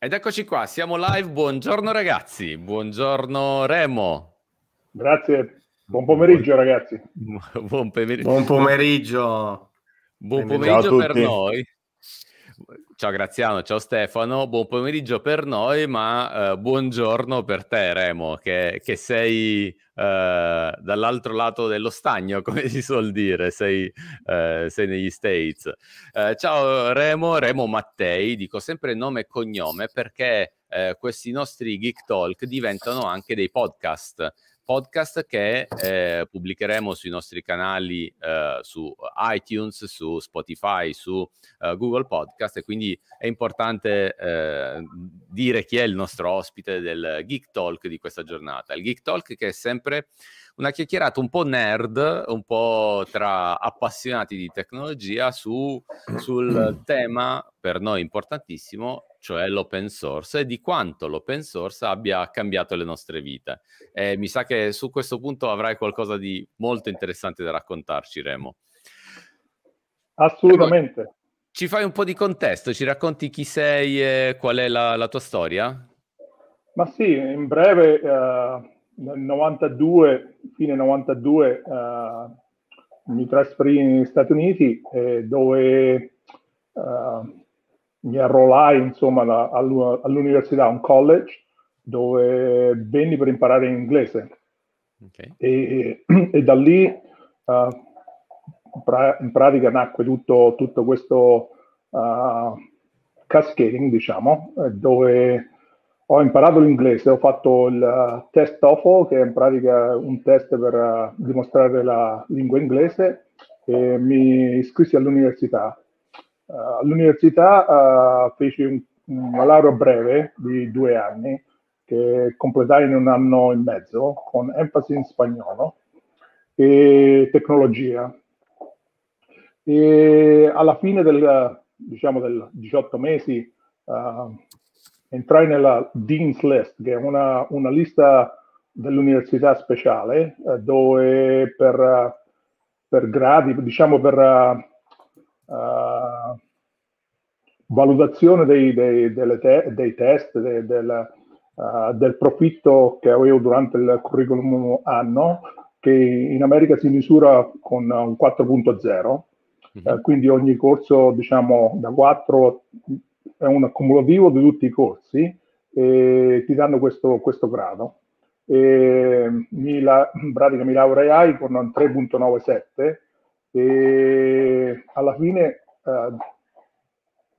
Ed eccoci qua, siamo live, buongiorno ragazzi, buongiorno Remo. Grazie, buon pomeriggio ragazzi. Buon pomeriggio per noi. Ciao Graziano, ciao Stefano, buon pomeriggio per noi, ma buongiorno per te Remo, che sei dall'altro lato dello stagno, come si suol dire, sei negli States. Ciao Remo, Remo Mattei, dico sempre nome e cognome perché questi nostri Geek Talk diventano anche dei podcast che pubblicheremo sui nostri canali su iTunes, su Spotify, su Google Podcast, e quindi è importante dire chi è il nostro ospite del Geek Talk di questa giornata. Il Geek Talk che è sempre una chiacchierata un po' nerd, un po' tra appassionati di tecnologia sul tema per noi importantissimo, cioè l'open source, e di quanto l'open source abbia cambiato le nostre vite. Mi sa che su questo punto avrai qualcosa di molto interessante da raccontarci, Remo. Assolutamente. Remo, ci fai un po' di contesto, ci racconti chi sei e qual è la tua storia? Ma sì, in breve, nel 92, fine 92, mi trasferì negli Stati Uniti, dove... mi arruolai insomma all'università, a un college dove venni per imparare inglese. Okay. E da lì in pratica nacque tutto questo cascading, diciamo, dove ho imparato l'inglese, ho fatto il test TOEFL, che è in pratica un test per dimostrare la lingua inglese, e mi iscrissi all'università. All'università feci una laurea breve di 2 anni che completai in 1 anno e mezzo con enfasi in spagnolo e tecnologia. E alla fine del 18 mesi entrai nella Dean's List, che è una lista dell'università speciale dove per gradi, diciamo per... valutazione dei test, del profitto che avevo durante il curriculum anno, che in America si misura con un 4.0, quindi ogni corso, diciamo, da 4 è un accumulativo di tutti i corsi e ti danno questo grado. E in pratica mi laureai con un 3.97 e alla fine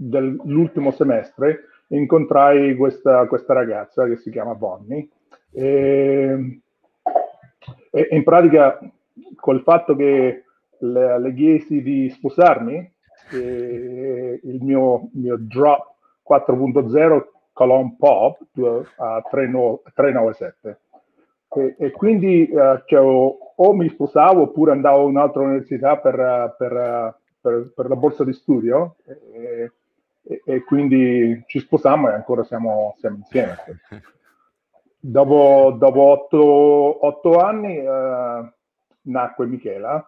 dell'ultimo semestre incontrai questa ragazza che si chiama Bonnie, e in pratica col fatto che le chiesi di sposarmi, il mio drop 4.0 calò un po' a 3.97. E quindi cioè, o mi sposavo oppure andavo a un'altra università per la borsa di studio, e quindi ci sposammo e ancora siamo insieme. Dopo 8 anni nacque Michela,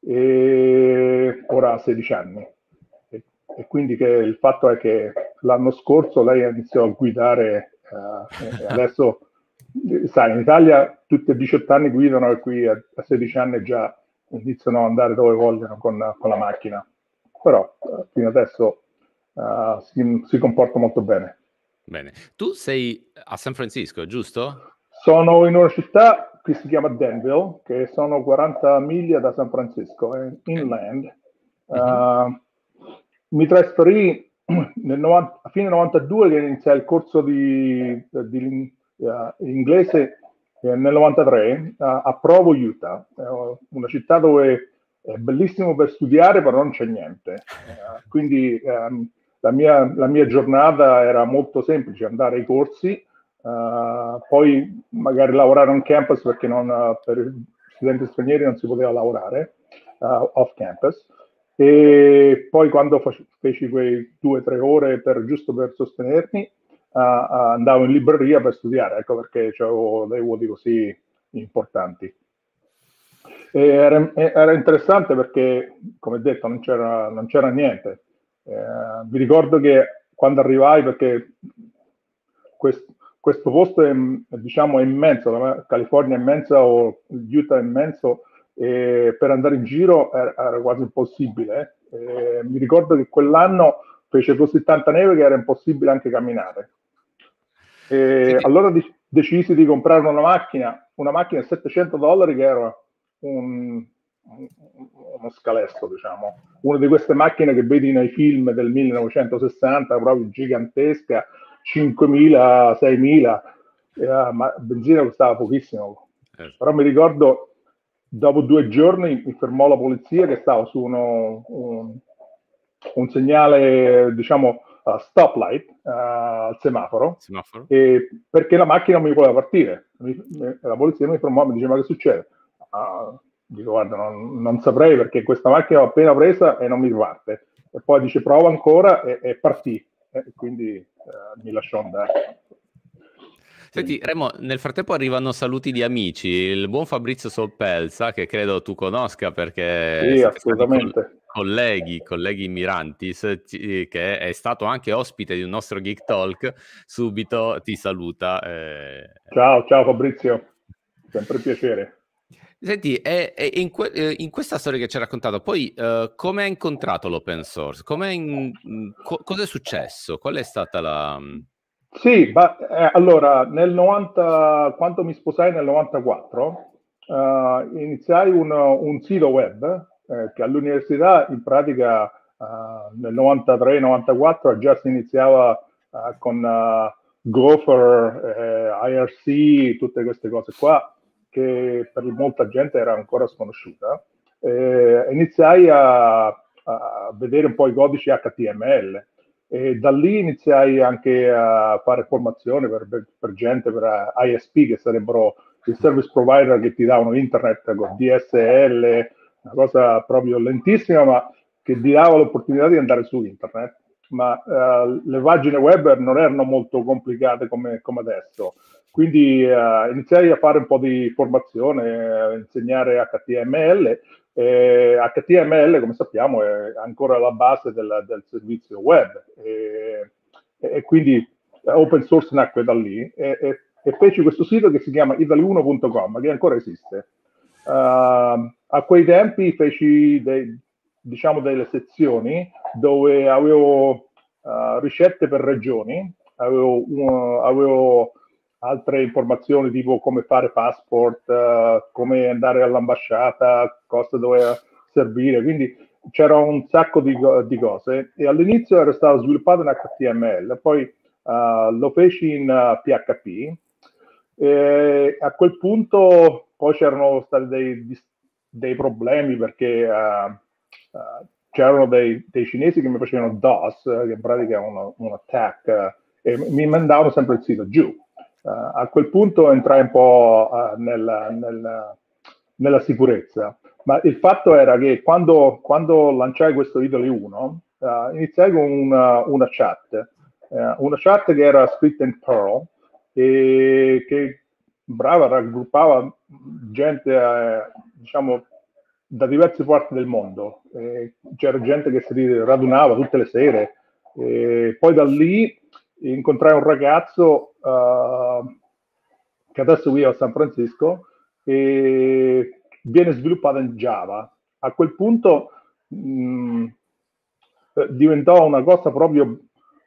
e ora ha 16 anni. E quindi il fatto è che l'anno scorso lei iniziò a guidare, e adesso... Sai, in Italia tutti a 18 anni guidano, e qui a 16 anni già iniziano ad andare dove vogliono con la macchina. Però fino adesso si comporta molto bene. Bene. Tu sei a San Francisco, giusto? Sono in una città che si chiama Denville, che sono 40 miglia da San Francisco, è inland. Mi trasferì a fine 92, che inizia il corso di inglese, nel 93 a Provo, Utah, una città dove è bellissimo per studiare, però non c'è niente. Quindi la mia giornata era molto semplice: andare ai corsi, poi magari lavorare on campus, perché per studenti stranieri non si poteva lavorare off campus. E poi quando feci quei 2 o 3 ore giusto per sostenermi, andavo in libreria per studiare, ecco perché avevo dei vuoti così importanti. Era interessante perché, come detto, non c'era niente. Mi ricordo che quando arrivai, perché questo posto è, diciamo, è immenso, la California è immensa o Utah è immenso, e per andare in giro era quasi impossibile. Mi ricordo che quell'anno fece così tanta neve che era impossibile anche camminare. E allora decisi di comprare una macchina a $700 che era uno scalesso, diciamo, una di queste macchine che vedi nei film del 1960, proprio gigantesca, 5.000, 6.000, ma benzina costava pochissimo. Però mi ricordo, dopo 2 giorni mi fermò la polizia che stava su un segnale, diciamo, stoplight, al semaforo. E perché la macchina non mi voleva partire. La polizia mi fermò e mi diceva: ma che succede? Dico: guarda, non saprei, perché questa macchina l'ho appena presa e non mi parte. E poi dice: prova ancora, e partì. Quindi mi lasciò andare. Senti, Remo, nel frattempo arrivano saluti di amici. Il buon Fabrizio Solpelsa, che credo tu conosca perché... Sì, assolutamente. Colleghi Mirantis, che è stato anche ospite di un nostro Geek Talk, subito ti saluta. Ciao Fabrizio, sempre piacere. Senti, in questa storia che ci hai raccontato, poi come hai incontrato l'open source? Cosa è successo? Qual è stata la... Sì, ma, allora, quando mi sposai nel 94, iniziai un sito web, che all'università in pratica nel 93-94 già si iniziava con Gopher, IRC, tutte queste cose qua, che per molta gente era ancora sconosciuta. Iniziai a vedere un po' i codici HTML e da lì iniziai anche a fare formazione per gente, per ISP, che sarebbero i service provider che ti davano internet con DSL, una cosa proprio lentissima, ma che ti dava l'opportunità di andare su internet. Ma le pagine web non erano molto complicate come adesso. Quindi iniziai a fare un po' di formazione, insegnare HTML. HTML, come sappiamo, è ancora la base del servizio web. E quindi open source nacque da lì. E feci questo sito che si chiama Italy1.com, che ancora esiste. A quei tempi feci delle sezioni dove avevo ricette per regioni, avevo altre informazioni tipo come fare passport, come andare all'ambasciata, cosa doveva servire, quindi c'era un sacco di cose. E all'inizio era stato sviluppato in HTML, poi lo feci in PHP, e a quel punto poi c'erano stati dei problemi perché c'erano dei cinesi che mi facevano DOS, che in pratica è un attack, e mi mandavano sempre il sito giù. A quel punto entrai un po' nella sicurezza, ma il fatto era che quando lanciai questo Italy1 iniziai con una chat, che era scritta in Perl e che raggruppava gente, diciamo, da diverse parti del mondo. C'era gente che si radunava tutte le sere. Poi da lì incontrai un ragazzo che adesso vive a San Francisco e viene sviluppata in Java. A quel punto diventò una cosa proprio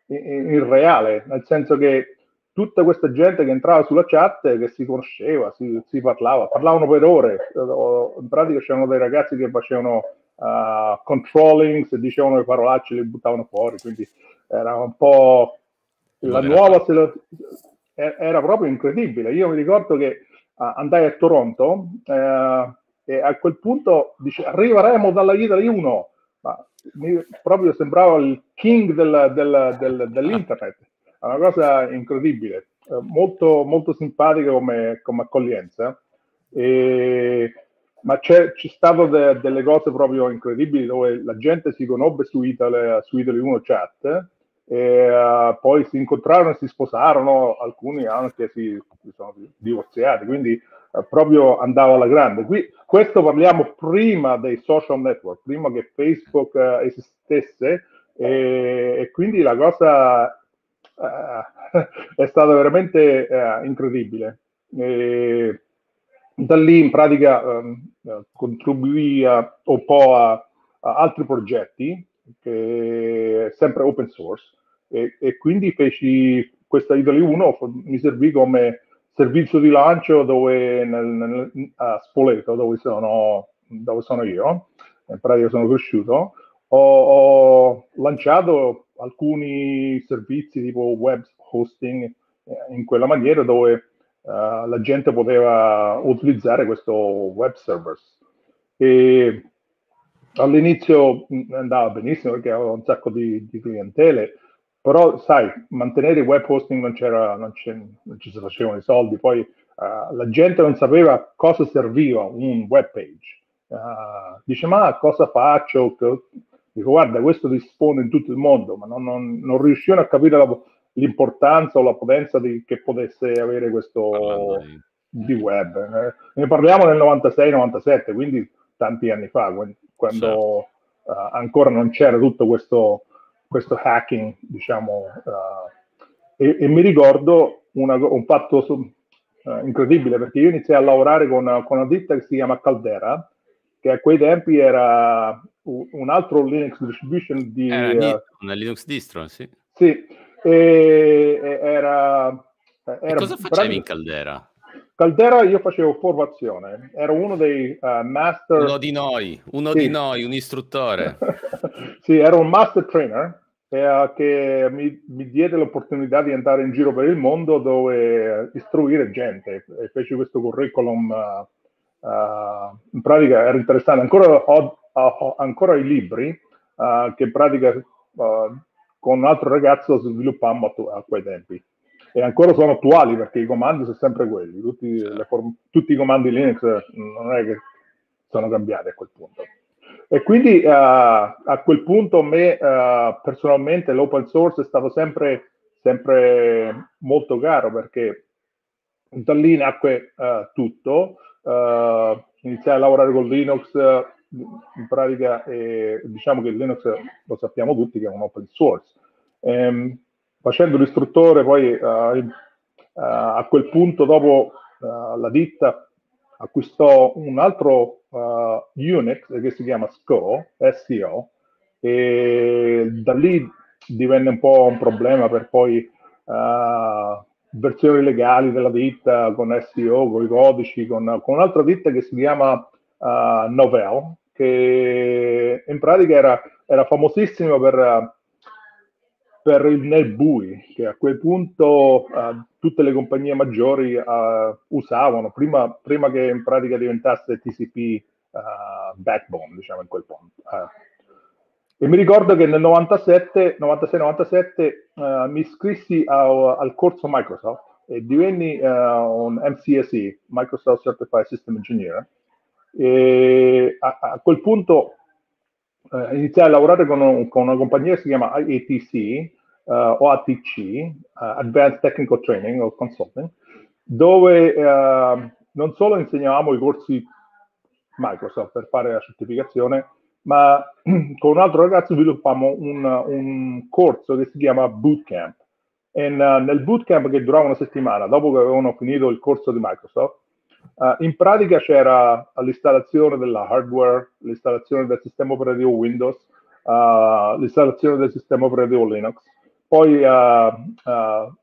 irreale, nel senso che tutta questa gente che entrava sulla chat, che si conosceva, si parlavano per ore. In pratica c'erano dei ragazzi che facevano controlling, se dicevano le parolacce le buttavano fuori, quindi era un po' la nuova... Era proprio incredibile. Io mi ricordo che andai a Toronto e a quel punto dice: arriveremo dalla Italy1, ma mi proprio sembrava il king dell'internet. È una cosa incredibile, molto, molto simpatica come accoglienza, ma c'è stato delle cose proprio incredibili dove la gente si conobbe su Italy1 chat, e poi si incontrarono e si sposarono, alcuni anche si sono divorziati, quindi proprio andava alla grande. Questo parliamo prima dei social network, prima che Facebook esistesse, e quindi la cosa è stato veramente incredibile. E da lì in pratica contribuì un po' a altri progetti, che sempre open source, e quindi feci questa Italy1, mi servì come servizio di lancio dove a Spoleto, dove sono io, in pratica sono cresciuto, ho lanciato alcuni servizi tipo web hosting in quella maniera dove la gente poteva utilizzare questo web service. E all'inizio andava benissimo perché avevo un sacco di clientele, però sai, mantenere il web hosting non ci si facevano i soldi, poi la gente non sapeva cosa serviva un web page. Dice, ma cosa faccio? Dico, guarda, questo dispone in tutto il mondo, ma non riuscivano a capire l'importanza o la potenza che potesse avere questo di web. Ne parliamo nel 96-97, quindi tanti anni fa, quando ancora non c'era tutto questo hacking, diciamo. E mi ricordo un fatto incredibile, perché io iniziai a lavorare con una ditta che si chiama Caldera, che a quei tempi era un altro Linux distribution di... una Linux distro, sì. Sì, e cosa facevi in Caldera? Caldera io facevo formazione, ero uno dei master... Uno di noi, un istruttore. Sì, ero un master trainer che mi diede l'opportunità di andare in giro per il mondo dove istruire gente. E feci questo curriculum... in pratica era interessante, ancora i libri che in pratica con un altro ragazzo sviluppammo a quei tempi, e ancora sono attuali perché i comandi sono sempre quelli, tutti i comandi Linux non è che sono cambiati a quel punto, e quindi a quel punto a me personalmente l'open source è stato sempre molto caro, perché da lì nacque tutto. Iniziare a lavorare con Linux, in pratica diciamo che Linux lo sappiamo tutti che è un open source. Facendo l'istruttore poi a quel punto dopo la ditta acquistò un altro Unix che si chiama SCO, e da lì divenne un po' un problema per poi versioni legali della ditta con SCO, con i codici, con un'altra ditta che si chiama Novell, che in pratica era famosissima per il nel bui, che a quel punto tutte le compagnie maggiori usavano prima che in pratica diventasse TCP backbone, diciamo in quel punto. E mi ricordo che nel 96-97 mi iscrissi al corso Microsoft e divenni un MCSE, Microsoft Certified System Engineer. E a quel punto iniziai a lavorare con una compagnia che si chiama IATC, Advanced Technical Training o Consulting, dove non solo insegnavamo i corsi Microsoft per fare la certificazione, ma con un altro ragazzo sviluppammo un corso che si chiama Bootcamp. E nel Bootcamp, che durava una settimana, dopo che avevano finito il corso di Microsoft, in pratica c'era l'installazione della hardware, l'installazione del sistema operativo Windows, l'installazione del sistema operativo Linux. Poi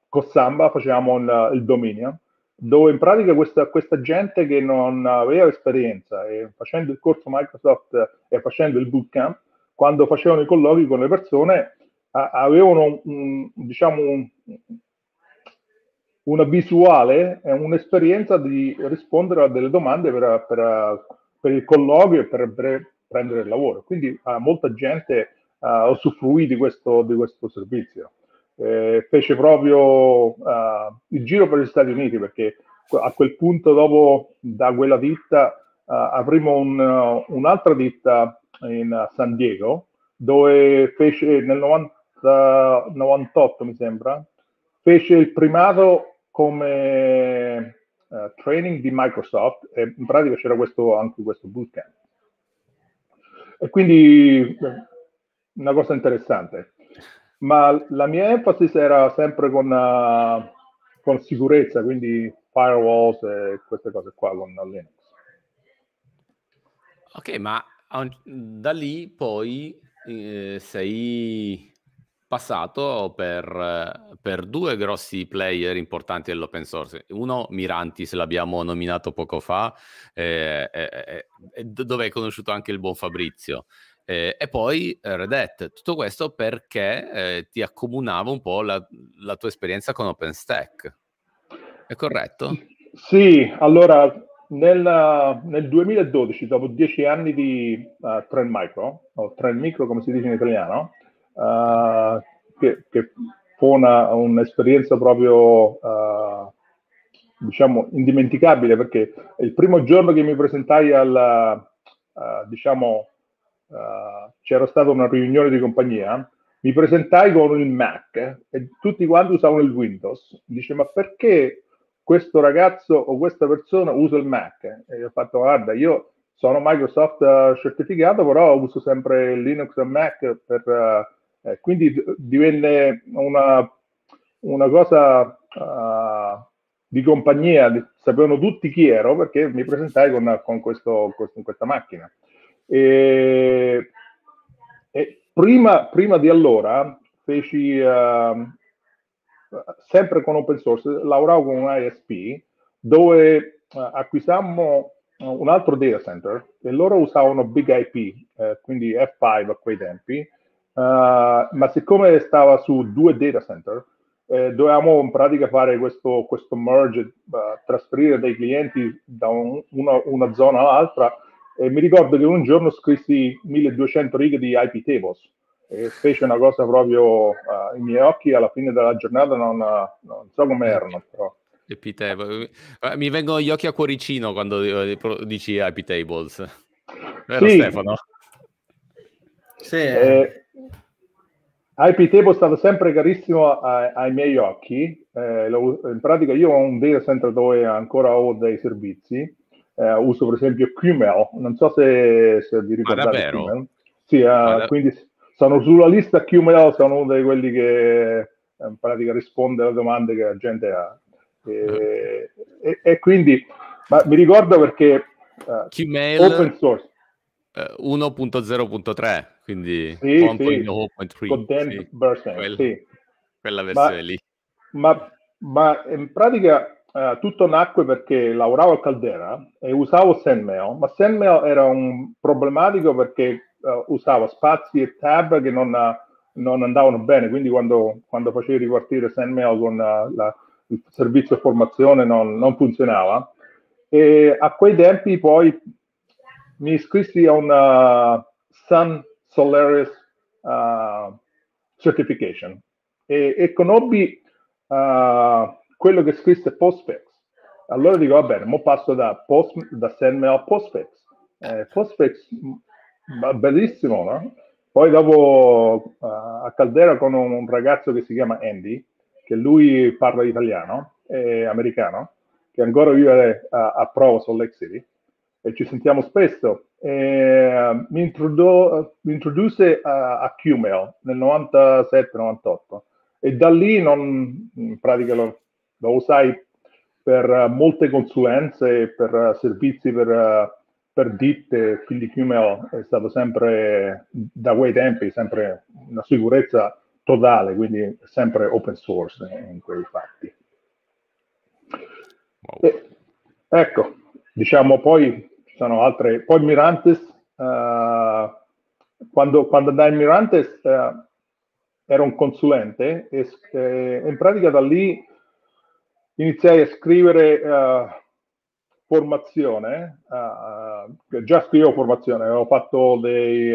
con Samba facevamo il dominio, dove in pratica questa gente che non aveva esperienza, e facendo il corso Microsoft e facendo il bootcamp, quando facevano i colloqui con le persone avevano una visuale e un'esperienza di rispondere a delle domande per il colloquio e per prendere il lavoro. Quindi molta gente usufruì di questo servizio. Fece proprio il giro per gli Stati Uniti, perché a quel punto dopo, da quella ditta avremo un'altra ditta in San Diego, dove fece nel 98 mi sembra, fece il primato come training di Microsoft, e in pratica c'era anche questo bootcamp, e quindi una cosa interessante. Ma la mia enfasi era sempre con sicurezza, quindi firewalls e queste cose qua con Linux. Ok, ma da lì poi sei passato per due grossi player importanti dell'open source. Uno, Mirantis, l'abbiamo nominato poco fa, dove è conosciuto anche il buon Fabrizio. E poi Red Hat. Tutto questo perché ti accomunava un po' la tua esperienza con OpenStack. È corretto? Sì, allora nel 2012, dopo 10 anni di Trend Micro, o Trend Micro come si dice in italiano, che fu un'esperienza proprio diciamo indimenticabile, perché il primo giorno che mi presentai al c'era stata una riunione di compagnia, mi presentai con il Mac e tutti quanti usavano il Windows. Dice: ma perché questo ragazzo o questa persona usa il Mac? E io ho fatto: guarda, io sono Microsoft certificato, però uso sempre Linux e Mac per, quindi divenne una cosa di compagnia, sapevano tutti chi ero perché mi presentai con questa macchina. E prima di allora feci sempre con open source, lavoravo con un ISP dove acquisammo un altro data center e loro usavano Big IP, quindi F5 a quei tempi, ma siccome stava su 2 data center dovevamo in pratica fare questo merge, trasferire dei clienti da una zona all'altra. E mi ricordo che un giorno scrissi 1200 righe di IP tables e fece una cosa proprio i miei occhi alla fine della giornata non so come erano, però IP table. Mi vengono gli occhi a cuoricino quando dici IP tables, vero? Sì. Stefano? Sì. IP table è stato sempre carissimo ai miei occhi. In pratica io ho un data center dove ancora ho dei servizi. Uso per esempio Qmail, non so se vi ricordate Qmail. Sì, quindi sono sulla lista Qmail, sono uno di quelli che in pratica risponde alle domande che la gente ha. E quindi, ma mi ricordo perché Qmail open source 1.0.3, quindi sì, 1.0.3, sì. Quella versione lì. Ma in pratica tutto nacque perché lavoravo a Caldera e usavo Sendmail, ma Sendmail era un problematico perché usava spazi e tab che non andavano bene, quindi quando facevi ripartire Sendmail con il servizio formazione non funzionava. E a quei tempi poi mi iscrissi a una Sun Solaris Certification e conobbi quello che scrisse Postfix. Allora dico, va bene, mo passo da Sendmail a Postfix. Postfix, bellissimo, no? Poi dopo a Caldera con un ragazzo che si chiama Andy, che lui parla italiano, è americano, che ancora vive a Provo, Salt Lake City, e ci sentiamo spesso. Mi introdusse a Qmail nel 97-98 e da lì in pratica lo usai per molte consulenze, per servizi per ditte, quindi Qmail è stato sempre, da quei tempi, sempre una sicurezza totale, quindi sempre open source in quei fatti. Wow. Ecco, diciamo poi ci sono altre, poi Mirantis, quando andai in Mirantis ero un consulente e in pratica da lì iniziai a scrivere formazione, già scrivevo formazione, avevo fatto dei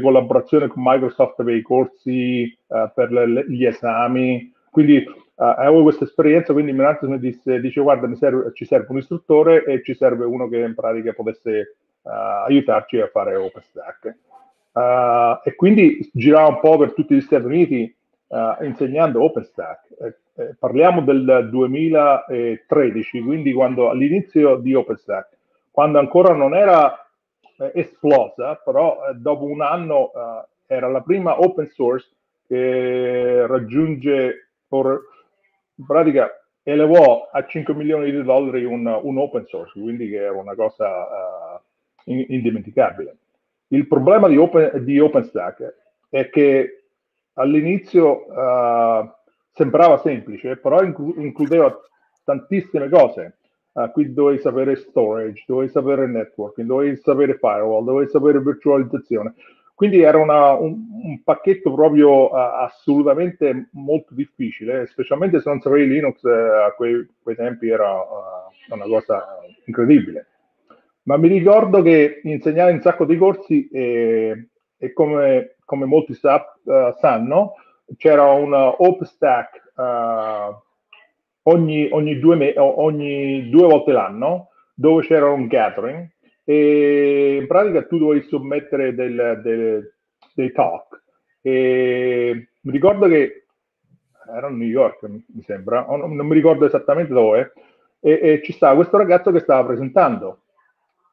collaborazioni con Microsoft per i corsi, per gli esami, quindi avevo questa esperienza, quindi Mirantis mi dice guarda, ci serve un istruttore e ci serve uno che in pratica potesse aiutarci a fare OpenStack. E quindi giravo un po' per tutti gli Stati Uniti insegnando OpenStack. Parliamo del 2013, quindi all'inizio di OpenStack, quando ancora non era esplosa, però dopo un anno era la prima open source che raggiunge, in pratica elevò a 5 milioni di dollari un open source, quindi che era una cosa indimenticabile. Il problema di OpenStack è che all'inizio sembrava semplice, però includeva tantissime cose. Qui dovevi sapere storage, dovevi sapere networking, dovevi sapere firewall, dovevi sapere virtualizzazione. Quindi era un pacchetto proprio assolutamente molto difficile, specialmente se non sapevi Linux, a quei tempi era una cosa incredibile. Ma mi ricordo che insegnai un sacco di corsi e come molti sanno, c'era un OpenStack ogni due volte l'anno, dove c'era un gathering, e in pratica tu dovevi sommettere dei talk. E mi ricordo che era a New York, mi sembra, non mi ricordo esattamente dove, e ci stava questo ragazzo che stava presentando.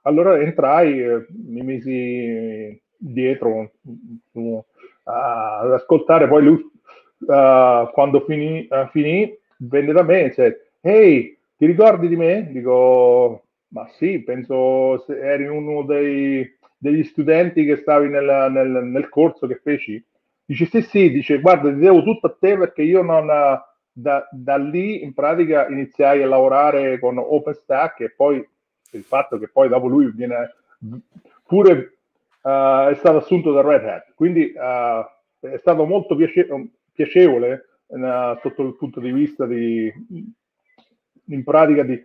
Allora entrai, mi misi dietro ad ascoltare, poi lui quando finì venne da me e dice: "Ehi, ti ricordi di me?" Dico: "Ma sì, penso eri uno degli studenti che stavi nel corso che feci." Dice: Sì, dice: "Guarda, ti devo tutto a te, perché io non... Da lì in pratica iniziai a lavorare con OpenStack", e poi il fatto che poi dopo lui è stato assunto da Red Hat. Quindi è stato molto piacevole sotto il punto di vista in pratica di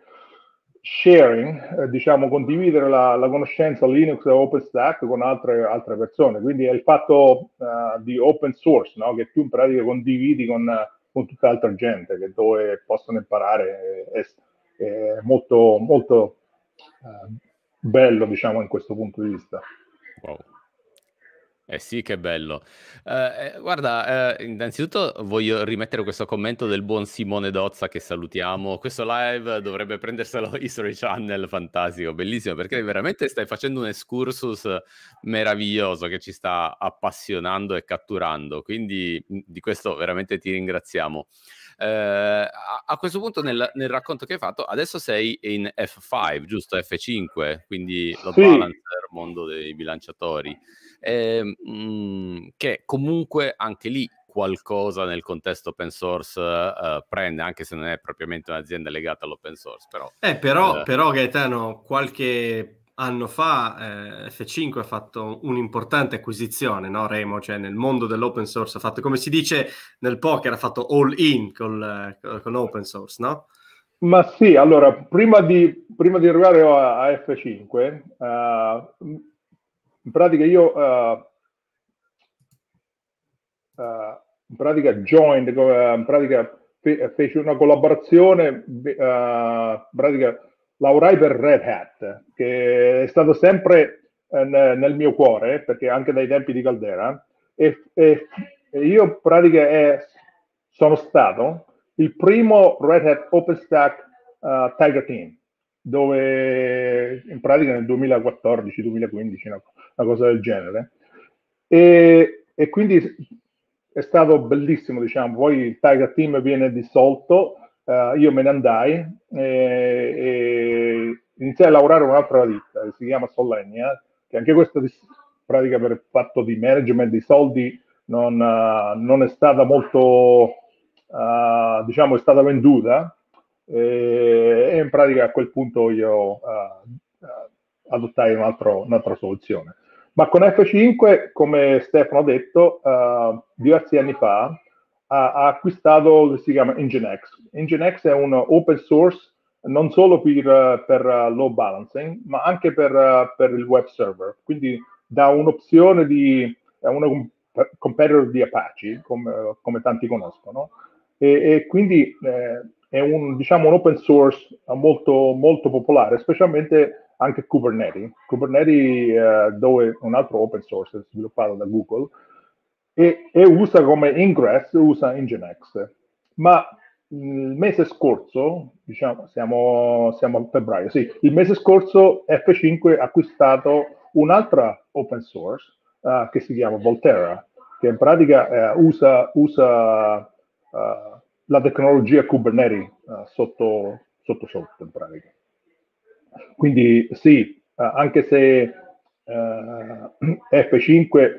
sharing, diciamo, condividere la conoscenza Linux e OpenStack con altre persone. Quindi è il fatto di open source, no? Che tu in pratica condividi con tutta altra gente, che dove possono imparare, è molto, molto bello, diciamo, in questo punto di vista. Wow. Eh sì, che bello. Guarda, innanzitutto voglio rimettere questo commento del buon Simone Dozza, che salutiamo. Questo live dovrebbe prenderselo History Channel, fantastico, bellissimo, perché veramente stai facendo un excursus meraviglioso che ci sta appassionando e catturando, quindi di questo veramente ti ringraziamo. A questo punto nel racconto che hai fatto, adesso sei in F5, giusto? F5, quindi load balancer, mondo dei bilanciatori, che comunque anche lì qualcosa nel contesto open source prende, anche se non è propriamente un'azienda legata all'open source. Però Gaetano, qualche anno fa F5 ha fatto un'importante acquisizione, no Remo? Cioè, nel mondo dell'open source ha fatto, come si dice nel poker, ha fatto all in con open source, no? Ma sì, allora, prima di arrivare a F5, feci una collaborazione, lavorai per Red Hat, che è stato sempre nel mio cuore, perché anche dai tempi di Caldera, e io in pratica sono stato il primo Red Hat OpenStack Tiger Team, dove in pratica nel 2014-2015, una cosa del genere, e quindi è stato bellissimo, diciamo. Poi il Tiger Team viene dissolto, io me ne andai e iniziai a lavorare in un'altra ditta che si chiama Solenia, che anche questa in pratica per fatto di management di soldi non è stata molto, diciamo, è stata venduta, e in pratica a quel punto io adottai un'altra soluzione. Ma con F5, come Stefano ha detto, diversi anni fa ha acquistato, si chiama Nginx. Nginx è un open source non solo per load balancing, ma anche per il web server. Quindi dà un'opzione è una competitor di Apache, come tanti conoscono, e quindi è diciamo, un open source molto, molto popolare, specialmente anche Kubernetes. Kubernetes, dove un altro open source sviluppato da Google, e usa come ingress, usa Nginx. Ma il mese scorso, diciamo, siamo a febbraio, sì, il mese scorso F5 ha acquistato un'altra open source che si chiama Volterra, che in pratica usa la tecnologia Kubernetes sotto in pratica. Quindi sì, anche se F5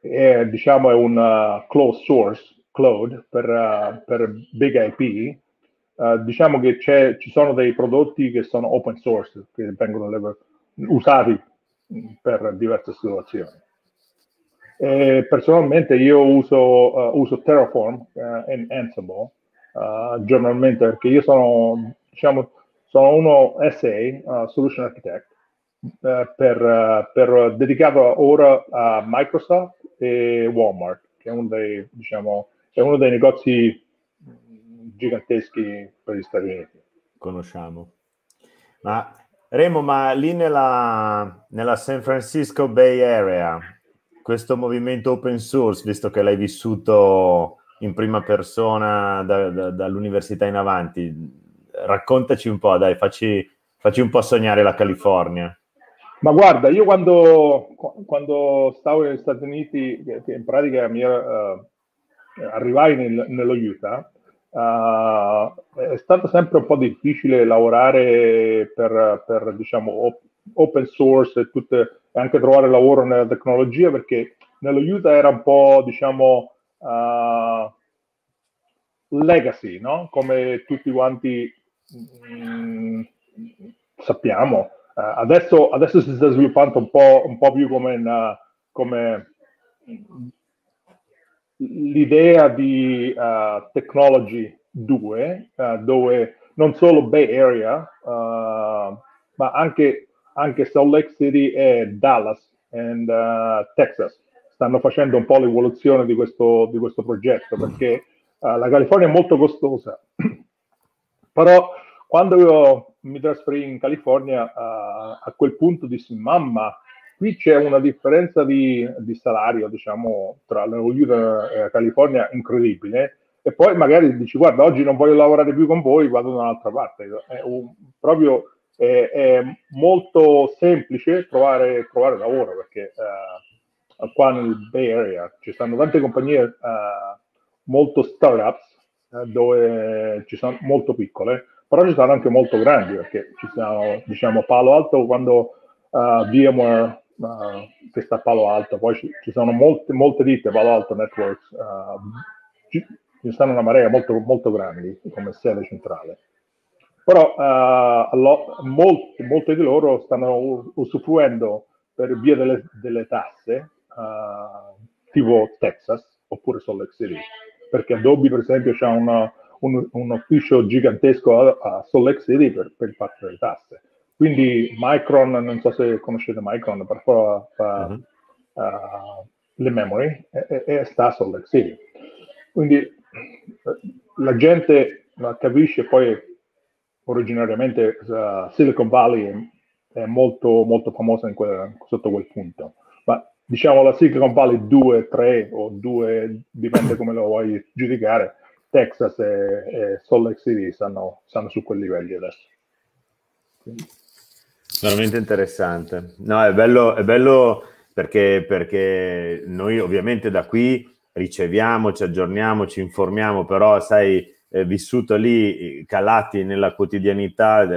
è, diciamo, è un closed source cloud per Big IP, diciamo che ci sono dei prodotti che sono open source, che vengono usati per diverse situazioni. E personalmente io uso Terraform e Ansible giornalmente, perché io sono, diciamo, sono uno SA, Solution Architect, dedicato ora a Microsoft e Walmart, che è uno dei negozi giganteschi per gli Stati Uniti. Conosciamo. Ma Remo, ma lì nella San Francisco Bay Area, questo movimento open source, visto che l'hai vissuto in prima persona dall'università in avanti, raccontaci un po', dai, facci un po' sognare la California. Ma guarda, io quando stavo negli Stati Uniti, che in pratica arrivai nello Utah, è stato sempre un po' difficile lavorare per diciamo, open source e anche trovare lavoro nella tecnologia, perché nello Utah era un po', diciamo, legacy, no? Come tutti quanti sappiamo. Adesso si sta sviluppando un po' più come l'idea di Technology 2, dove non solo Bay Area, ma anche Salt Lake City e Dallas e Texas stanno facendo un po' l'evoluzione di questo progetto, perché la California è molto costosa. Però quando io mi trasferì in California, a quel punto dissi: mamma, qui c'è una differenza di salario, diciamo, tra New York e la California incredibile. E poi magari dici: guarda, oggi non voglio lavorare più con voi, vado da un'altra parte. È molto semplice trovare lavoro, perché qua nel Bay Area ci stanno tante compagnie, molto startups, dove ci sono molto piccole, però ci sono anche molto grandi, perché ci sono, diciamo, Palo Alto, quando VMware, che sta a Palo Alto, poi ci sono molte ditte, Palo Alto Networks, ci sono una marea molto, molto grandi come sede centrale. Però molte di loro stanno usufruendo, per via delle tasse, tipo Texas oppure Salt Lake City, perché Adobe, per esempio, ha un ufficio gigantesco a Salt Lake City per il fatto delle tasse. Quindi Micron, non so se conoscete Micron, per le memory, e sta a Salt Lake City. Quindi la gente capisce. Poi originariamente Silicon Valley è molto, molto famosa sotto quel punto. Ma diciamo la Silicon Valley 2, 3 o 2, dipende come lo vuoi giudicare, Texas e Salt Lake City stanno su quei livelli adesso. Quindi. Veramente interessante. No, è bello perché noi ovviamente da qui riceviamo, ci aggiorniamo, ci informiamo, però sai, vissuto lì, calati nella quotidianità,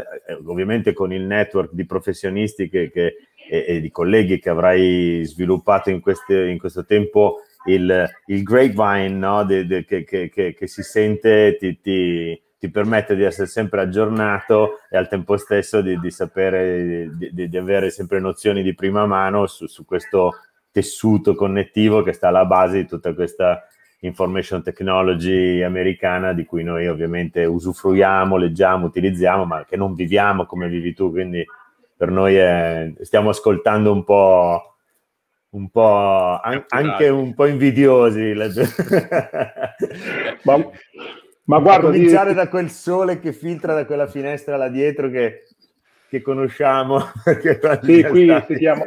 ovviamente con il network di professionisti e di colleghi che avrai sviluppato in questo tempo, il grapevine, no? Che si sente, ti permette di essere sempre aggiornato e al tempo stesso di sapere, di avere sempre nozioni di prima mano su questo tessuto connettivo che sta alla base di tutta questa information technology americana, di cui noi ovviamente usufruiamo, leggiamo, utilizziamo, ma che non viviamo come vivi tu. Quindi per noi stiamo ascoltando un po' anche un po' invidiosi. ma guarda, a cominciare da quel sole che filtra da quella finestra là dietro che conosciamo. Sì, qui si chiama...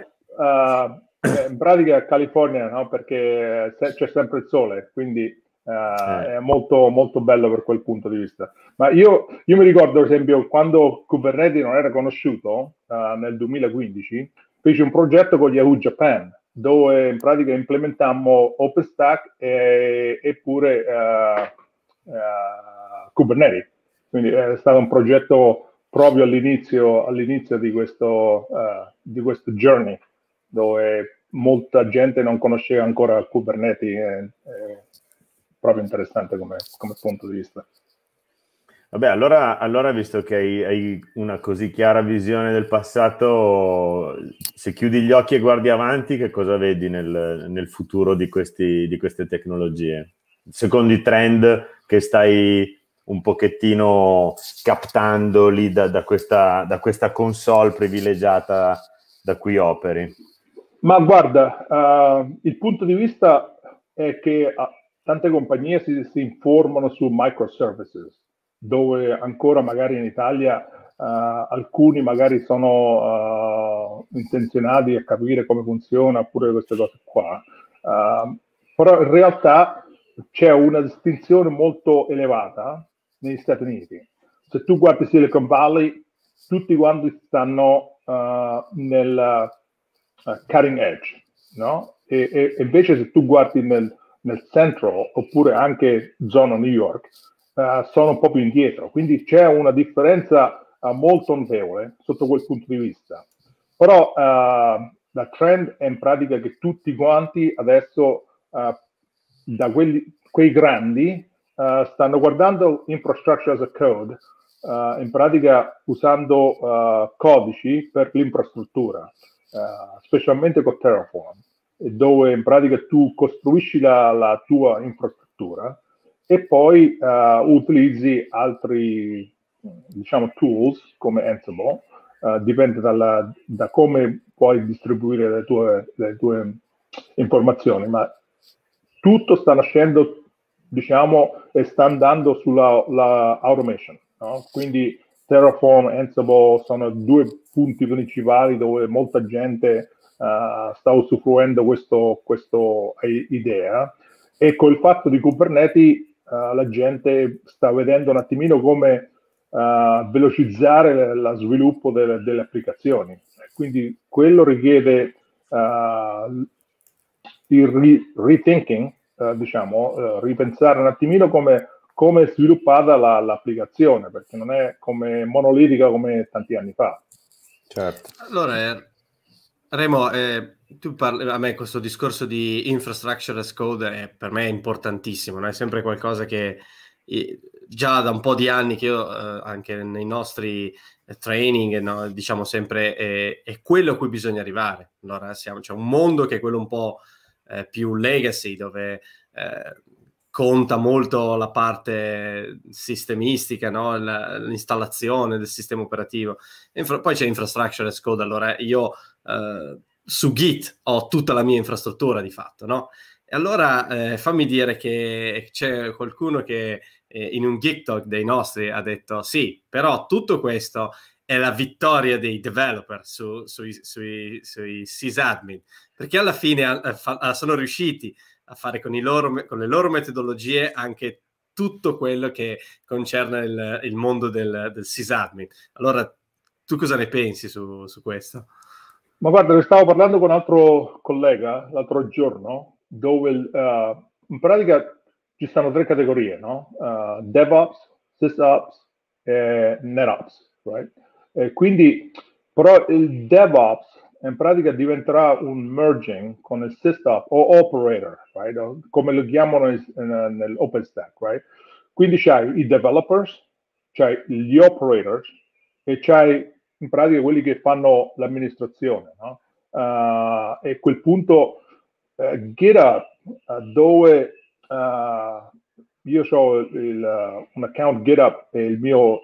in pratica California, no? Perché c'è sempre il sole, quindi è molto, molto bello per quel punto di vista. Ma io mi ricordo, per esempio, quando Kubernetes non era conosciuto, nel 2015, feci un progetto con Yahoo Japan, dove in pratica implementammo OpenStack e pure Kubernetes. Quindi è stato un progetto proprio all'inizio di questo journey, dove molta gente non conosceva ancora Kubernetes, è proprio interessante come punto di vista. Vabbè, allora visto che hai una così chiara visione del passato, se chiudi gli occhi e guardi avanti, che cosa vedi nel futuro di queste tecnologie? Secondo i trend che stai un pochettino captando lì da questa console privilegiata da cui operi? Ma guarda, il punto di vista è che tante compagnie si informano su microservices, dove ancora magari in Italia alcuni magari sono intenzionati a capire come funziona, oppure queste cose qua. Però in realtà c'è una distinzione molto elevata negli Stati Uniti. Se tu guardi Silicon Valley, tutti quanti stanno nel cutting edge, no? E invece se tu guardi nel central, oppure anche zona New York, sono un po' più indietro, quindi c'è una differenza molto notevole sotto quel punto di vista. Però la trend è in pratica che tutti quanti adesso, da quei grandi, stanno guardando infrastructure as a code, in pratica usando codici per l'infrastruttura, specialmente con Terraform, dove in pratica tu costruisci la tua infrastruttura e poi utilizzi altri, diciamo, tools come Ansible, dipende da come puoi distribuire le tue informazioni, ma tutto sta nascendo, diciamo, e sta andando sulla automation, no? Quindi Terraform e Ansible sono due punti principali dove molta gente sta usufruendo questa idea, e col fatto di Kubernetes la gente sta vedendo un attimino come velocizzare lo sviluppo delle applicazioni. Quindi quello richiede il rethinking, diciamo, ripensare un attimino come è sviluppata l'applicazione, perché non è come monolitica come tanti anni fa. Certo. Allora, Remo, tu parli a me questo discorso di infrastructure as code, per me è importantissimo, no? È sempre qualcosa che già da un po' di anni che io anche nei nostri training, no, diciamo sempre è quello a cui bisogna arrivare. Allora c'è un mondo che è quello un po' più legacy, dove conta molto la parte sistemistica, no? L'installazione del sistema operativo. Poi c'è infrastructure as code. Allora io su Git ho tutta la mia infrastruttura di fatto, no? E allora fammi dire che c'è qualcuno che in un Git Talk dei nostri ha detto sì, però tutto questo è la vittoria dei developer sui sysadmin, perché alla fine sono riusciti a fare con le loro metodologie anche tutto quello che concerne il mondo del sysadmin. Allora tu cosa ne pensi su questo? Ma guarda, ne stavo parlando con un altro collega l'altro giorno, dove in pratica ci stanno tre categorie, no? DevOps, SysOps e NetOps, right? Quindi, però il DevOps in pratica diventerà un merging con il SysOps o operator, right? Come lo chiamano nell'OpenStack, right? Quindi c'hai i developers, c'hai gli operators e c'hai in pratica quelli che fanno l'amministrazione, no? E a quel punto GitHub, dove io ho un account GitHub e il mio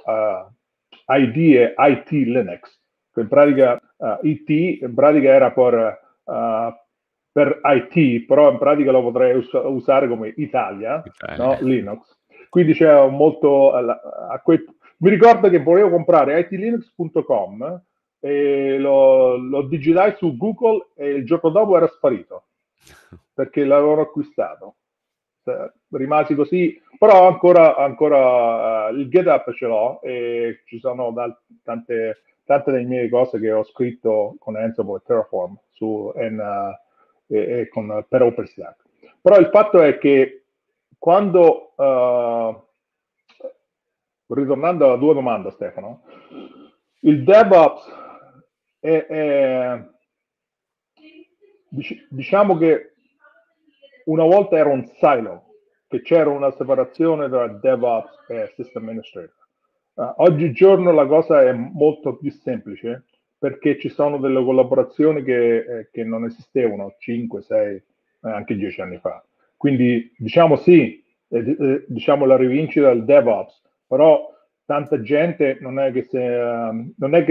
ID è ITLinux, che in pratica IT in pratica era per IT, però in pratica lo potrei usare come Italia. No? Linux. Quindi c'è molto a quel punto. Mi ricordo che volevo comprare ITLinux.com e lo digitai su Google e il giorno dopo era sparito, perché l'avevo acquistato. Rimasi così, però ancora il GitHub ce l'ho e ci sono tante delle mie cose che ho scritto con Ansible e Terraform per OpenStack. Però il fatto è che quando, ritornando alla tua domanda, Stefano, il DevOps è diciamo che una volta era un silo, che c'era una separazione tra DevOps e System Administrator. Oggigiorno la cosa è molto più semplice, perché ci sono delle collaborazioni che non esistevano 5, 6, anche 10 anni fa. Quindi diciamo sì, diciamo la rivincita del DevOps, però tanta gente non è che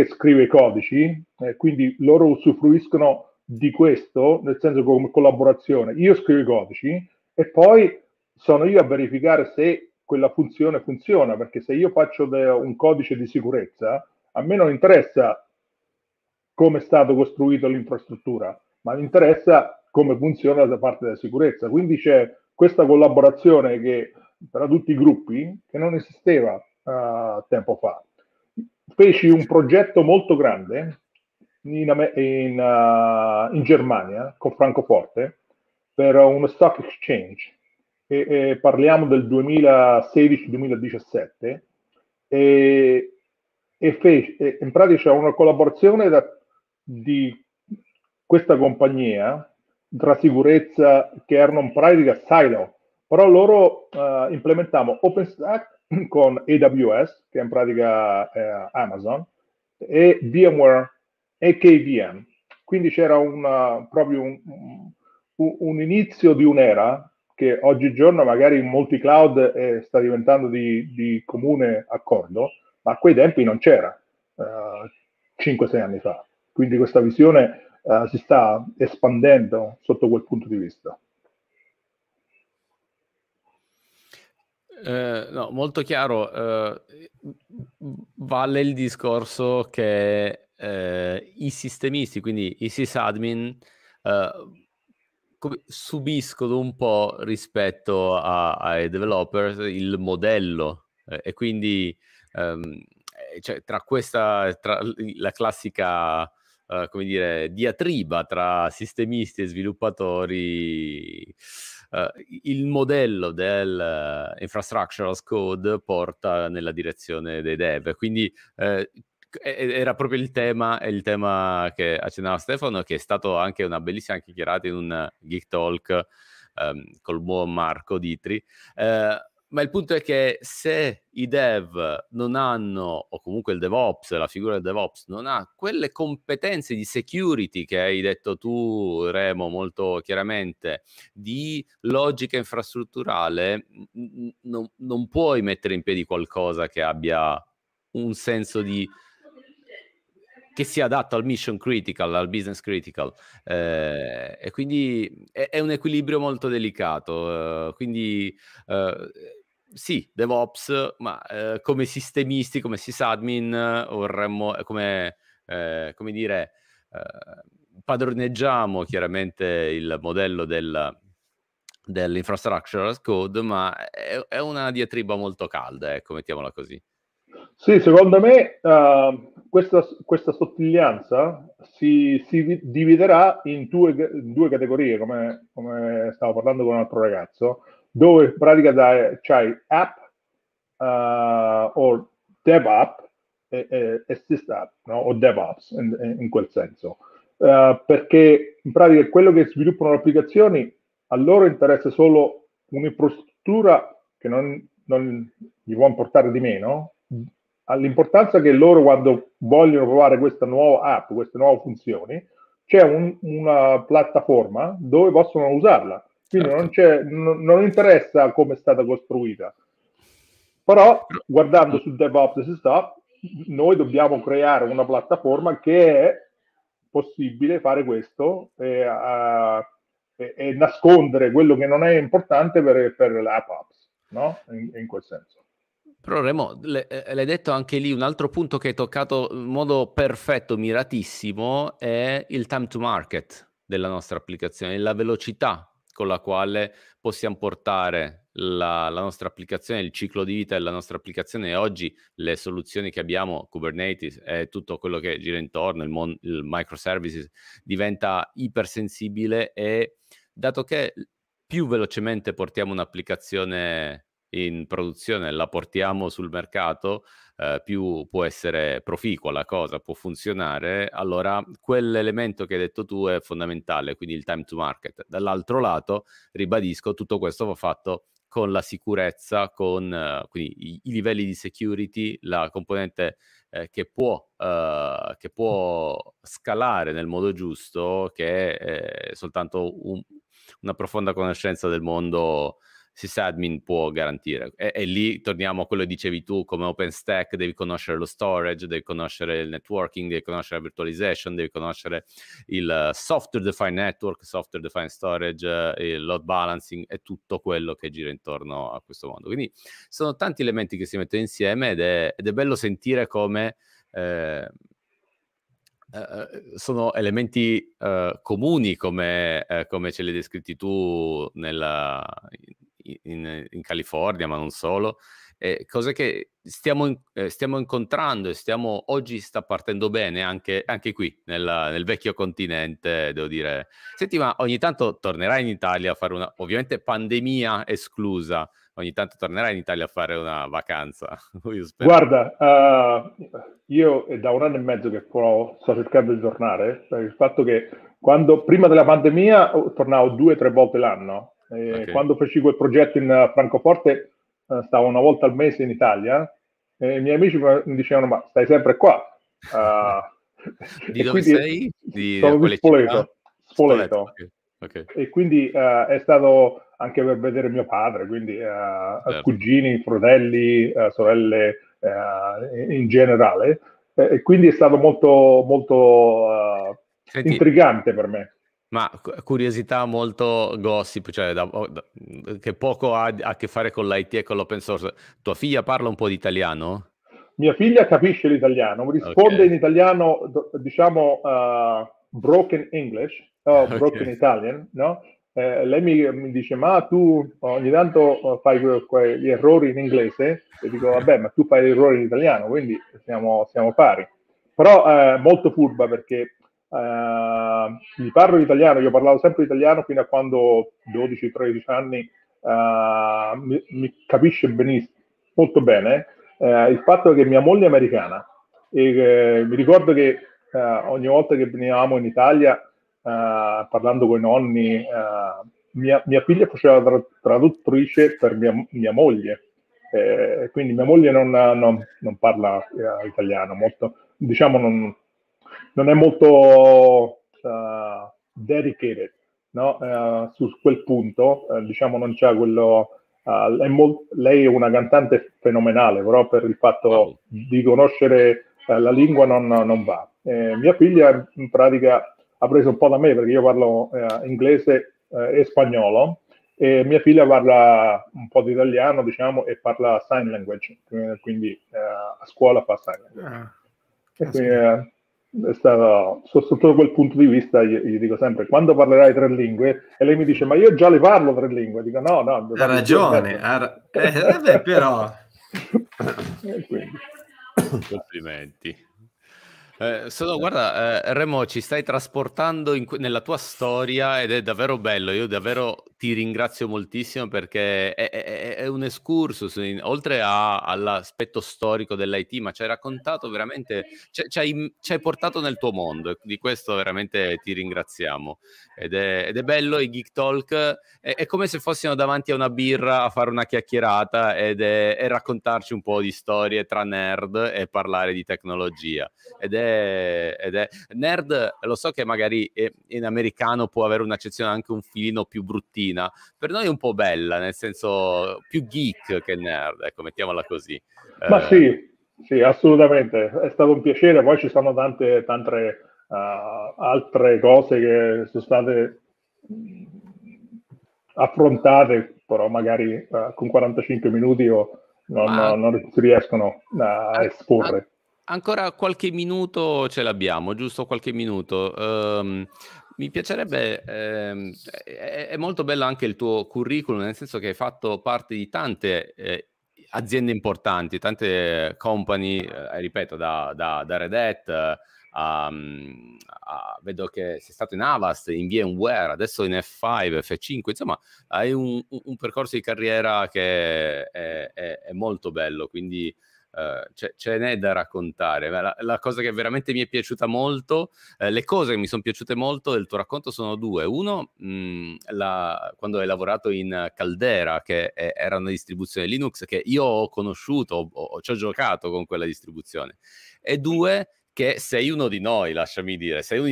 scrive i codici, quindi loro usufruiscono di questo, nel senso come collaborazione. Io scrivo i codici e poi sono io a verificare se quella funzione funziona, perché se io faccio un codice di sicurezza, a me non interessa come è stato costruito l'infrastruttura, ma mi interessa come funziona da parte della sicurezza. Quindi c'è questa collaborazione che tra tutti i gruppi che non esisteva tempo fa. Feci un progetto molto grande in Germania, con Francoforte, per uno stock exchange. E parliamo del 2016-2017 e in pratica c'è una collaborazione di questa compagnia tra sicurezza, che erano in pratica silo, però loro implementavano OpenStack con AWS, che è in pratica Amazon, e VMware e KVM. Quindi c'era proprio un inizio di un'era che oggigiorno magari in molti cloud sta diventando di comune accordo, ma a quei tempi non c'era, 5-6 anni fa. Quindi questa visione si sta espandendo sotto quel punto di vista. No, molto chiaro. Vale il discorso che i sistemisti, quindi i sysadmin, subiscono un po' rispetto ai developer il modello e quindi cioè, tra la classica come dire, diatriba tra sistemisti e sviluppatori, il modello del infrastructure as code porta nella direzione dei dev, quindi era proprio il tema che accennava Stefano, che è stato anche una bellissima chiacchierata in un Geek Talk col buon Marco Ditri, ma il punto è che se i dev non hanno, o comunque il DevOps, la figura del DevOps non ha quelle competenze di security che hai detto tu, Remo, molto chiaramente, di logica infrastrutturale, non puoi mettere in piedi qualcosa che abbia un senso che sia adatto al mission critical, al business critical, e quindi è un equilibrio molto delicato, quindi sì, DevOps, ma come sistemisti, come sysadmin, vorremmo, come dire, padroneggiamo chiaramente il modello dell'infrastructure as code, ma è una diatriba molto calda, ecco, mettiamola così. Sì, secondo me questa sottiglianza si dividerà in due categorie, come stavo parlando con un altro ragazzo, dove in pratica c'hai app o dev app e sys app, no? O DevOps in quel senso, perché in pratica quello che sviluppano le applicazioni, a loro interessa solo un'infrastruttura che non gli può importare di meno, all'importanza che loro, quando vogliono provare questa nuova app, queste nuove funzioni, c'è una piattaforma dove possono usarla. Quindi non interessa come è stata costruita. Però, guardando su DevOps e SysOps, noi dobbiamo creare una piattaforma che è possibile fare questo e nascondere quello che non è importante per l'app apps, no? In quel senso. Però Remo, l'hai detto anche lì, un altro punto che hai toccato in modo perfetto, miratissimo, è il time to market della nostra applicazione, la velocità con la quale possiamo portare la nostra applicazione, il ciclo di vita della nostra applicazione. Oggi le soluzioni che abbiamo, Kubernetes e tutto quello che gira intorno, il microservices, diventa ipersensibile, e dato che più velocemente portiamo un'applicazione in produzione, la portiamo sul mercato, più può essere proficua la cosa, può funzionare. Allora quell'elemento che hai detto tu è fondamentale, quindi il time to market. Dall'altro lato, ribadisco, tutto questo va fatto con la sicurezza, con quindi i livelli di security, la componente che può scalare nel modo giusto, che è soltanto una profonda conoscenza del mondo sysadmin può garantire. E lì torniamo a quello che dicevi tu, come OpenStack devi conoscere lo storage, devi conoscere il networking, devi conoscere la virtualization, devi conoscere il software defined network, software defined storage, il load balancing e tutto quello che gira intorno a questo mondo. Quindi sono tanti elementi che si mettono insieme, ed è bello sentire come sono elementi comuni, come ce li hai descritti tu in California, ma non solo, cose che stiamo incontrando, e oggi sta partendo bene anche qui nel vecchio continente, devo dire. Senti, ma ogni tanto tornerai in Italia a fare una, ovviamente pandemia esclusa, ogni tanto tornerai in Italia a fare una vacanza? Io spero. Guarda, io è da 1 anno e mezzo che sto cercando di tornare, cioè il fatto che quando prima della pandemia tornavo 2 o 3 volte l'anno. Okay. Quando feci quel progetto in Francoforte stavo una volta al mese in Italia, e i miei amici mi dicevano: ma stai sempre qua? Di dove sei? Sono di Spoleto. Okay. Okay. E quindi è stato anche per vedere mio padre, quindi cugini, fratelli, sorelle, in generale, e quindi è stato molto, molto intrigante per me. Ma curiosità molto gossip, cioè che poco ha a che fare con l'IT e con l'open source. Tua figlia parla un po' di italiano? Mia figlia capisce l'italiano, mi risponde in italiano, diciamo broken English, broken Italian, no? Lei mi dice: ma tu ogni tanto fai gli errori in inglese, e dico: vabbè, ma tu fai gli errori in italiano, quindi siamo pari. Però è molto furba, perché mi parlo italiano, io parlavo sempre italiano fino a quando 12-13 anni, mi capisce benissimo, molto bene. Il fatto che mia moglie è americana, e mi ricordo che ogni volta che venivamo in Italia, parlando con i nonni, mia figlia faceva traduttrice per mia moglie, quindi mia moglie non parla italiano molto, diciamo non è molto dedicated, no? Su quel punto, diciamo, non c'è quello. Lei è una cantante fenomenale, però per il fatto di conoscere la lingua non va. Mia figlia in pratica ha preso un po' da me, perché io parlo inglese e spagnolo, e mia figlia parla un po' di italiano, diciamo, e parla sign language, quindi a scuola fa sign language. E quindi, sotto quel punto di vista gli dico sempre: quando parlerai 3 lingue? E lei mi dice: ma io già le parlo 3 lingue. Dico: no, ha ragione, vabbè, però complimenti. Guarda, Remo, ci stai trasportando nella tua storia, ed è davvero bello. Io davvero ti ringrazio moltissimo, perché è un escursus, oltre all'aspetto storico dell'IT, ma ci hai raccontato veramente, ci hai portato nel tuo mondo, e di questo veramente ti ringraziamo. Ed è bello, i Geek Talk, è come se fossimo davanti a una birra a fare una chiacchierata, e raccontarci un po' di storie tra nerd e parlare di tecnologia. Ed è nerd, lo so che magari in americano può avere un'accezione anche un filino più bruttina, per noi è un po' bella, nel senso più geek che nerd, ecco, mettiamola così. Ma sì, assolutamente, è stato un piacere. Poi ci sono tante altre cose che sono state affrontate, però magari con 45 minuti io non riescono a esporre. Ancora qualche minuto ce l'abbiamo, giusto? Qualche minuto. Mi piacerebbe, è molto bello anche il tuo curriculum, nel senso che hai fatto parte di tante aziende importanti, tante company, ripeto, da Red Hat, vedo che sei stato in Avast, in VMware, adesso in F5, F5, insomma hai un percorso di carriera che è molto bello, quindi ce n'è da raccontare. La cosa che veramente mi è piaciuta molto, le cose che mi sono piaciute molto del tuo racconto sono due. Uno, quando hai lavorato in Caldera, che era una distribuzione Linux che io ho conosciuto, ci ho giocato con quella distribuzione, e due, che sei uno di noi, lasciami dire, sei un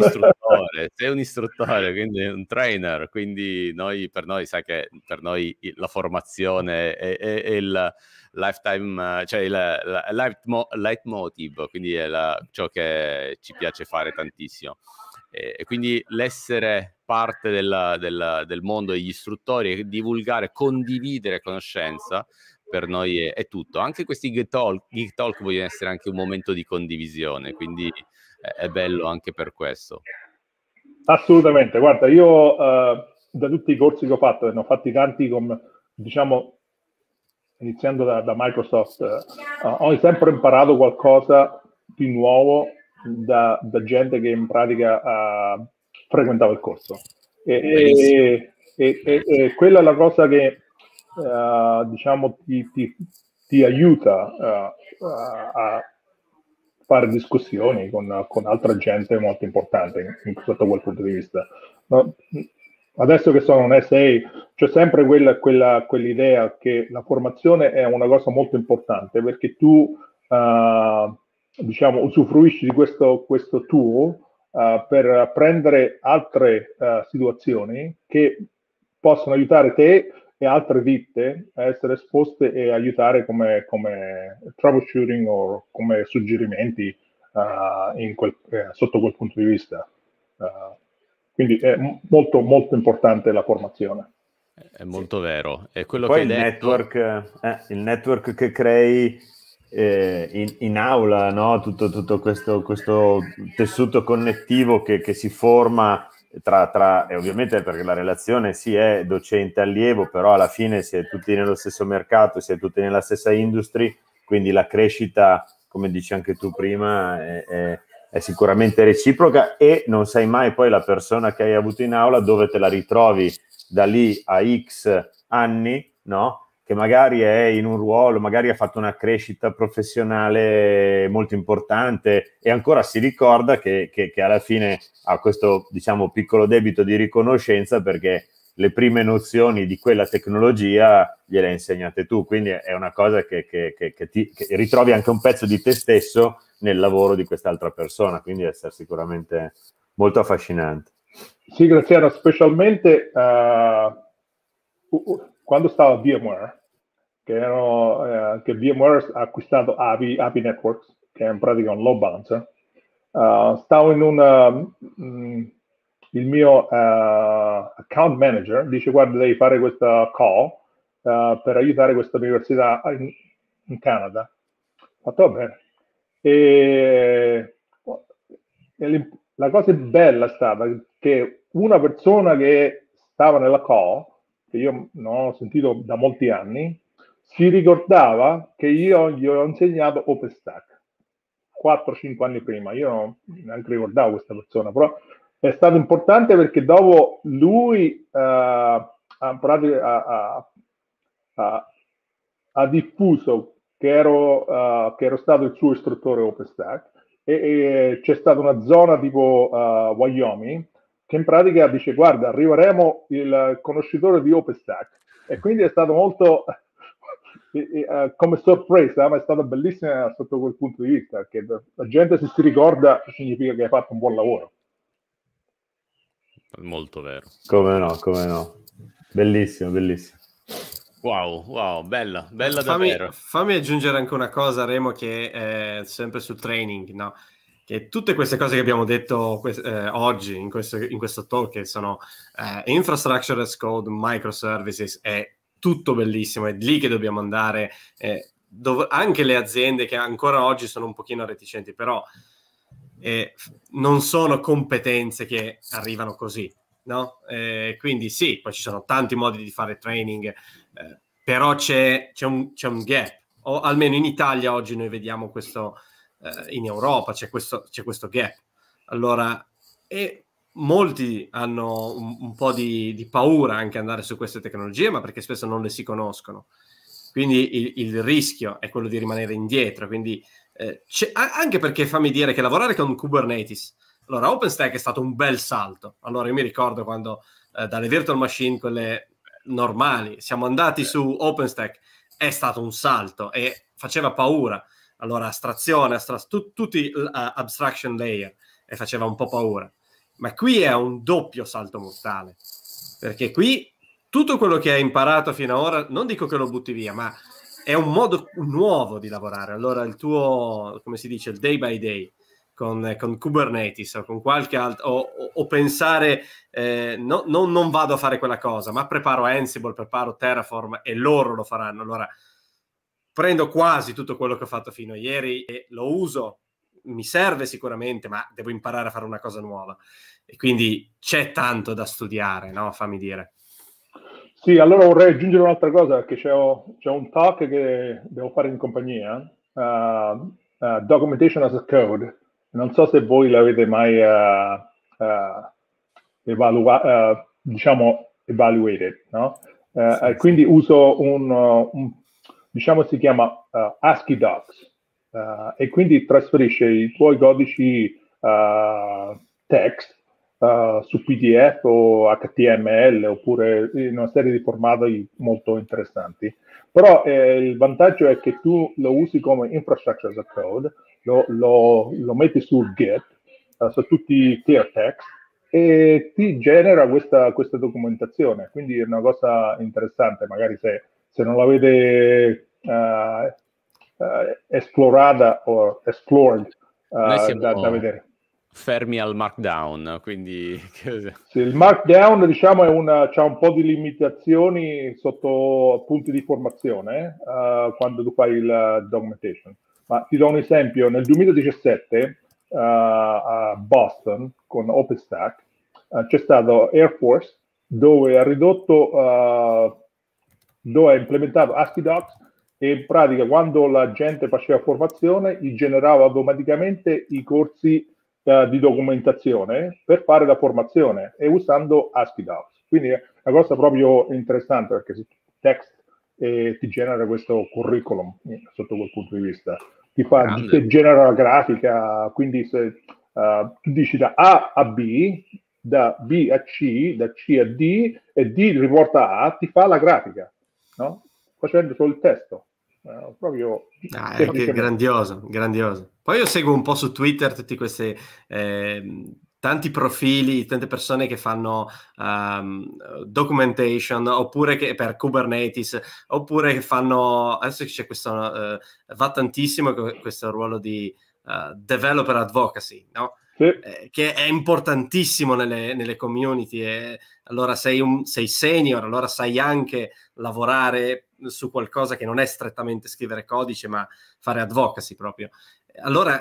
istruttore, quindi un trainer, quindi per noi la formazione è il lifetime, cioè il leitmotiv, quindi è ciò che ci piace fare tantissimo. E quindi l'essere parte del mondo degli istruttori, divulgare, condividere conoscenza, per noi è tutto. Anche questi Geek Talk vogliono essere anche un momento di condivisione, quindi è bello anche per questo. Assolutamente, guarda, io da tutti i corsi che ho fatto, ne ho fatti tanti, diciamo, iniziando da Microsoft, ho sempre imparato qualcosa di nuovo da gente che in pratica frequentava il corso. E quella è la cosa che diciamo ti aiuta a fare discussioni con altra gente molto importante sotto quel punto di vista. Adesso che sono un SA, c'è sempre quell'idea che la formazione è una cosa molto importante, perché tu diciamo usufruisci di questo tool per apprendere altre situazioni che possono aiutare te e altre ditte a essere esposte e aiutare come troubleshooting o come suggerimenti sotto quel punto di vista. Quindi è molto molto importante la formazione. È molto vero. È quello poi che hai detto... il network che crei in aula, no? Tutto questo tessuto connettivo che si forma tra e ovviamente, perché la relazione si è docente-allievo, però alla fine si è tutti nello stesso mercato, si è tutti nella stessa industria, quindi la crescita, come dici anche tu prima, è sicuramente reciproca, e non sai mai poi la persona che hai avuto in aula dove te la ritrovi da lì a X anni, no? Che magari è in un ruolo, magari ha fatto una crescita professionale molto importante e ancora si ricorda che alla fine ha questo, diciamo, piccolo debito di riconoscenza, perché le prime nozioni di quella tecnologia gliele hai insegnate tu. Quindi è una cosa che ritrovi anche un pezzo di te stesso nel lavoro di quest'altra persona, quindi è sicuramente molto affascinante. Sì, Graziano, specialmente... quando stavo a VMware, che VMware ha acquistato API Networks, che è in pratica un load balancer, stavo in il mio account manager dice: guarda, devi fare questa call per aiutare questa università in Canada. Ho fatto bene. E la cosa bella è stata che una persona che stava nella call, che io non ho sentito da molti anni, si ricordava che io gli ho insegnato OpenStack 4-5 anni prima. Io non neanche ricordavo questa persona, però è stato importante perché dopo lui ha diffuso che ero stato il suo istruttore OpenStack, e c'è stata una zona tipo Wyoming, che in pratica dice: guarda, arriveremo il conoscitore di OpenStack. E quindi è stato molto come sorpresa, ma è stata bellissima sotto quel punto di vista, che la gente, se si ricorda, significa che hai fatto un buon lavoro. Molto vero. Come no. Bellissimo, bellissimo. Wow, bella davvero. Fammi aggiungere anche una cosa, Remo, che è sempre sul training, no? Che tutte queste cose che abbiamo detto oggi in questo talk, che sono infrastructure as code, microservices, è tutto bellissimo, è lì che dobbiamo andare, anche le aziende che ancora oggi sono un pochino reticenti, però non sono competenze che arrivano così, no? Quindi sì, poi ci sono tanti modi di fare training, però c'è un gap, o almeno in Italia oggi noi vediamo questo, in Europa c'è questo gap. Allora, e molti hanno un po' di paura anche andare su queste tecnologie, ma perché spesso non le si conoscono. Quindi il rischio è quello di rimanere indietro. Quindi, anche perché, fammi dire, che lavorare con Kubernetes, allora OpenStack è stato un bel salto. Allora io mi ricordo quando dalle virtual machine, quelle normali, siamo andati su OpenStack, è stato un salto e faceva paura. Allora astrazione, tutti abstraction layer, e faceva un po' paura. Ma qui è un doppio salto mortale, perché qui tutto quello che hai imparato fino ad ora, non dico che lo butti via, ma è un modo nuovo di lavorare. Allora il tuo, come si dice, il day by day con Kubernetes o con qualche altro, o pensare, non vado a fare quella cosa, ma preparo Ansible, preparo Terraform e loro lo faranno. Allora prendo quasi tutto quello che ho fatto fino a ieri e lo uso. Mi serve sicuramente, ma devo imparare a fare una cosa nuova. E quindi c'è tanto da studiare, no? Fammi dire. Sì, allora vorrei aggiungere un'altra cosa, che c'è un talk che devo fare in compagnia, Documentation as a Code. Non so se voi l'avete mai evaluated, no? Sì. Quindi uso un diciamo, si chiama ASCII Docs. E quindi trasferisce i tuoi codici text su PDF o HTML oppure in una serie di formati molto interessanti. Però il vantaggio è che tu lo usi come infrastructure as a code, lo metti sul Git, su tutti i clear text, e ti genera questa documentazione. Quindi è una cosa interessante, magari se non l'avete esplorata o explored, da vedere. Fermi al Markdown, quindi sì, il Markdown, diciamo, c'ha un po' di limitazioni sotto punti di formazione quando tu fai il documentation. Ma ti do un esempio: nel 2017 a Boston con OpenStack c'è stato Air Force, dove ha ridotto dove ha implementato ASCII Docs. E in pratica, quando la gente faceva formazione, gli generava automaticamente i corsi di documentazione per fare la formazione, e usando ASCII Docs. Quindi è una cosa proprio interessante, perché se text ti genera questo curriculum sotto quel punto di vista, ti genera la grafica. Quindi se tu dici da A a B, da B a C, da C a D e D riporta a A, ti fa la grafica, no? Facendo solo il testo, proprio è grandioso, grandioso. Poi io seguo un po' su Twitter tutti questi tanti profili, tante persone che fanno documentation, oppure che per Kubernetes, oppure che fanno, adesso c'è questo va tantissimo questo ruolo di developer advocacy, no? Sì. Che è importantissimo nelle community, e allora sei senior, allora sai anche lavorare su qualcosa che non è strettamente scrivere codice, ma fare advocacy proprio. Allora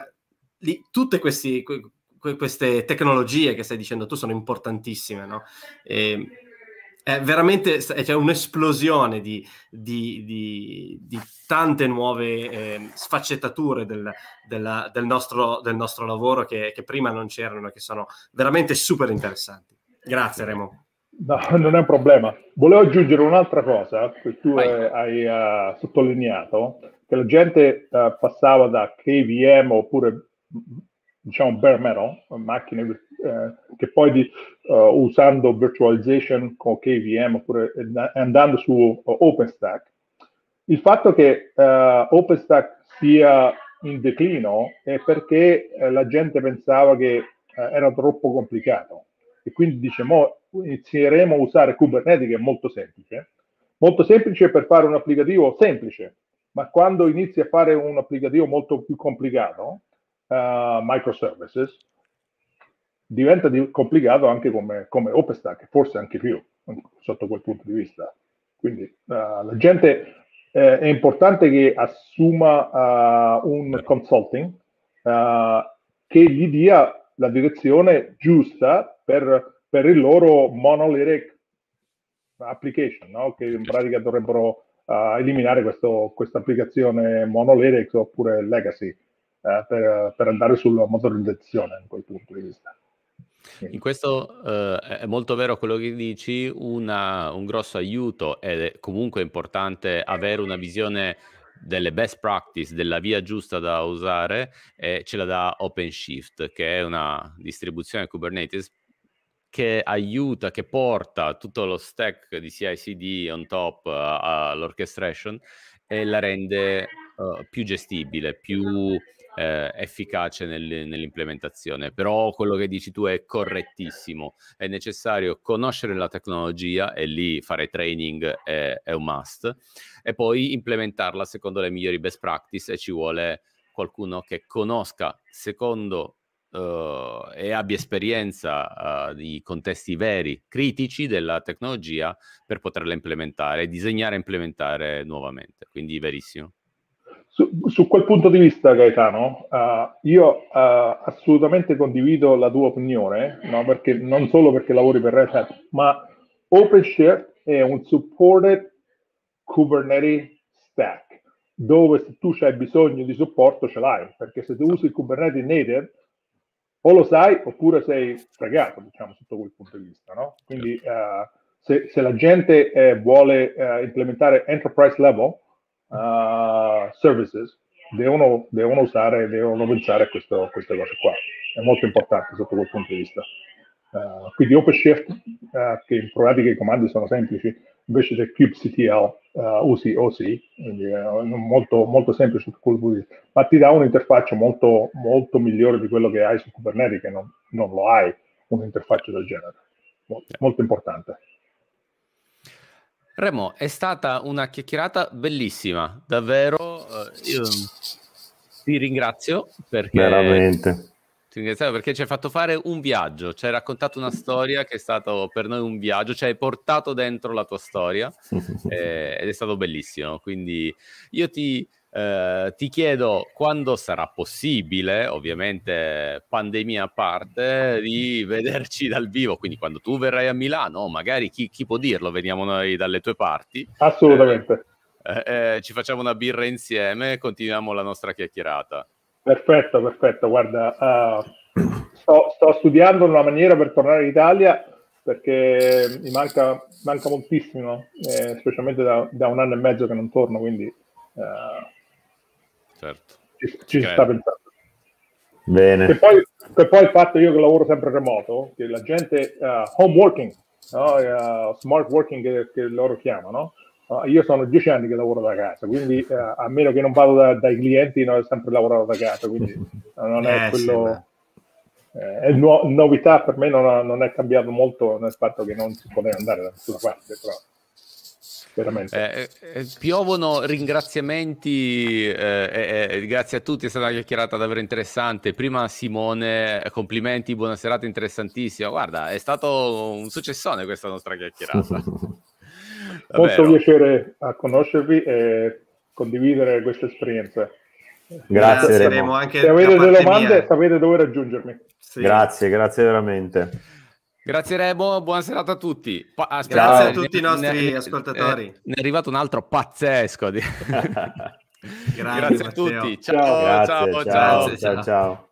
lì, tutte queste tecnologie che stai dicendo tu sono importantissime, no? È veramente, c'è un'esplosione di tante nuove sfaccettature del nostro lavoro che prima non c'erano, che sono veramente super interessanti. Grazie, Remo. No, non è un problema. Volevo aggiungere un'altra cosa che tu hai sottolineato, che la gente passava da KVM, oppure diciamo bare metal, macchine che poi usando virtualization con KVM, oppure andando su OpenStack. Il fatto che OpenStack sia in declino è perché la gente pensava che era troppo complicato, e quindi dice: mo inizieremo a usare Kubernetes, che è molto semplice per fare un applicativo semplice. Ma quando inizi a fare un applicativo molto più complicato, microservices, diventa complicato anche come OpenStack, forse anche più sotto quel punto di vista. Quindi la gente è importante che assuma un consulting che gli dia la direzione giusta per il loro monolithic application, no? Che in pratica dovrebbero eliminare questa applicazione monolithic oppure legacy per andare sulla modernizzazione in quel punto di vista. In questo è molto vero quello che dici, un grosso aiuto, ed è comunque importante avere una visione delle best practice, della via giusta da usare, e ce la dà OpenShift, che è una distribuzione Kubernetes che aiuta, che porta tutto lo stack di CI/CD on top all'orchestration e la rende più gestibile, più efficace nell'implementazione. Però quello che dici tu è correttissimo, è necessario conoscere la tecnologia, e lì fare training è un must, e poi implementarla secondo le migliori best practice, e ci vuole qualcuno che conosca e abbia esperienza di contesti veri, critici della tecnologia, per poterla implementare, disegnare e implementare nuovamente. Quindi verissimo. Su quel punto di vista, Gaetano, io assolutamente condivido la tua opinione, no? Perché, non solo perché lavori per Red Hat, ma OpenShift è un supported Kubernetes stack, dove se tu hai bisogno di supporto ce l'hai, perché se tu usi il Kubernetes native o lo sai oppure sei fregato, diciamo, sotto quel punto di vista, no? Quindi se la gente vuole implementare enterprise level services, devono pensare a queste cose qua. È molto importante sotto quel punto di vista. Quindi OpenShift, che in pratica i comandi sono semplici, invece del kubectl usi OC, quindi molto, molto semplice sotto quel punto di vista, ma ti dà un'interfaccia molto, molto migliore di quello che hai su Kubernetes, che non lo hai, un'interfaccia del genere. Molto importante. Remo, è stata una chiacchierata bellissima, davvero. Io ti ringrazio perché veramente ci hai fatto fare un viaggio, ci hai raccontato una storia che è stato per noi un viaggio, ci hai portato dentro la tua storia ed è stato bellissimo. Quindi io ti chiedo, quando sarà possibile, ovviamente pandemia a parte, di vederci dal vivo, quindi quando tu verrai a Milano, magari chi può dirlo, veniamo noi dalle tue parti. Assolutamente. Ci facciamo una birra insieme e continuiamo la nostra chiacchierata. Perfetto, perfetto. Guarda, sto studiando una maniera per tornare in Italia, perché mi manca moltissimo, specialmente da un anno e mezzo che non torno, quindi... Certo. Ci sta pensando. Bene. Che poi il fatto io che lavoro sempre remoto, che la gente home working, no? Smart working che loro chiamano, io sono 10 anni che lavoro da casa, quindi a meno che non vado dai clienti, ho sempre lavorato da casa, quindi non è quello, è novità per me, non è cambiato molto nel fatto che non si poteva andare da nessuna parte, però veramente. Piovono ringraziamenti, grazie a tutti, è stata una chiacchierata davvero interessante. Prima Simone, complimenti, buona serata, interessantissima. Guarda, è stato un successone questa nostra chiacchierata. Molto piacere a conoscervi e condividere questa esperienza. Grazie, Remo. Anche se avete delle domande sapete dove raggiungermi. Sì. Grazie veramente. Grazie Remo, buona serata a tutti. Grazie a tutti i nostri ascoltatori. Ne è arrivato un altro pazzesco. Grazie a tutti. Ciao. Grazie, ciao.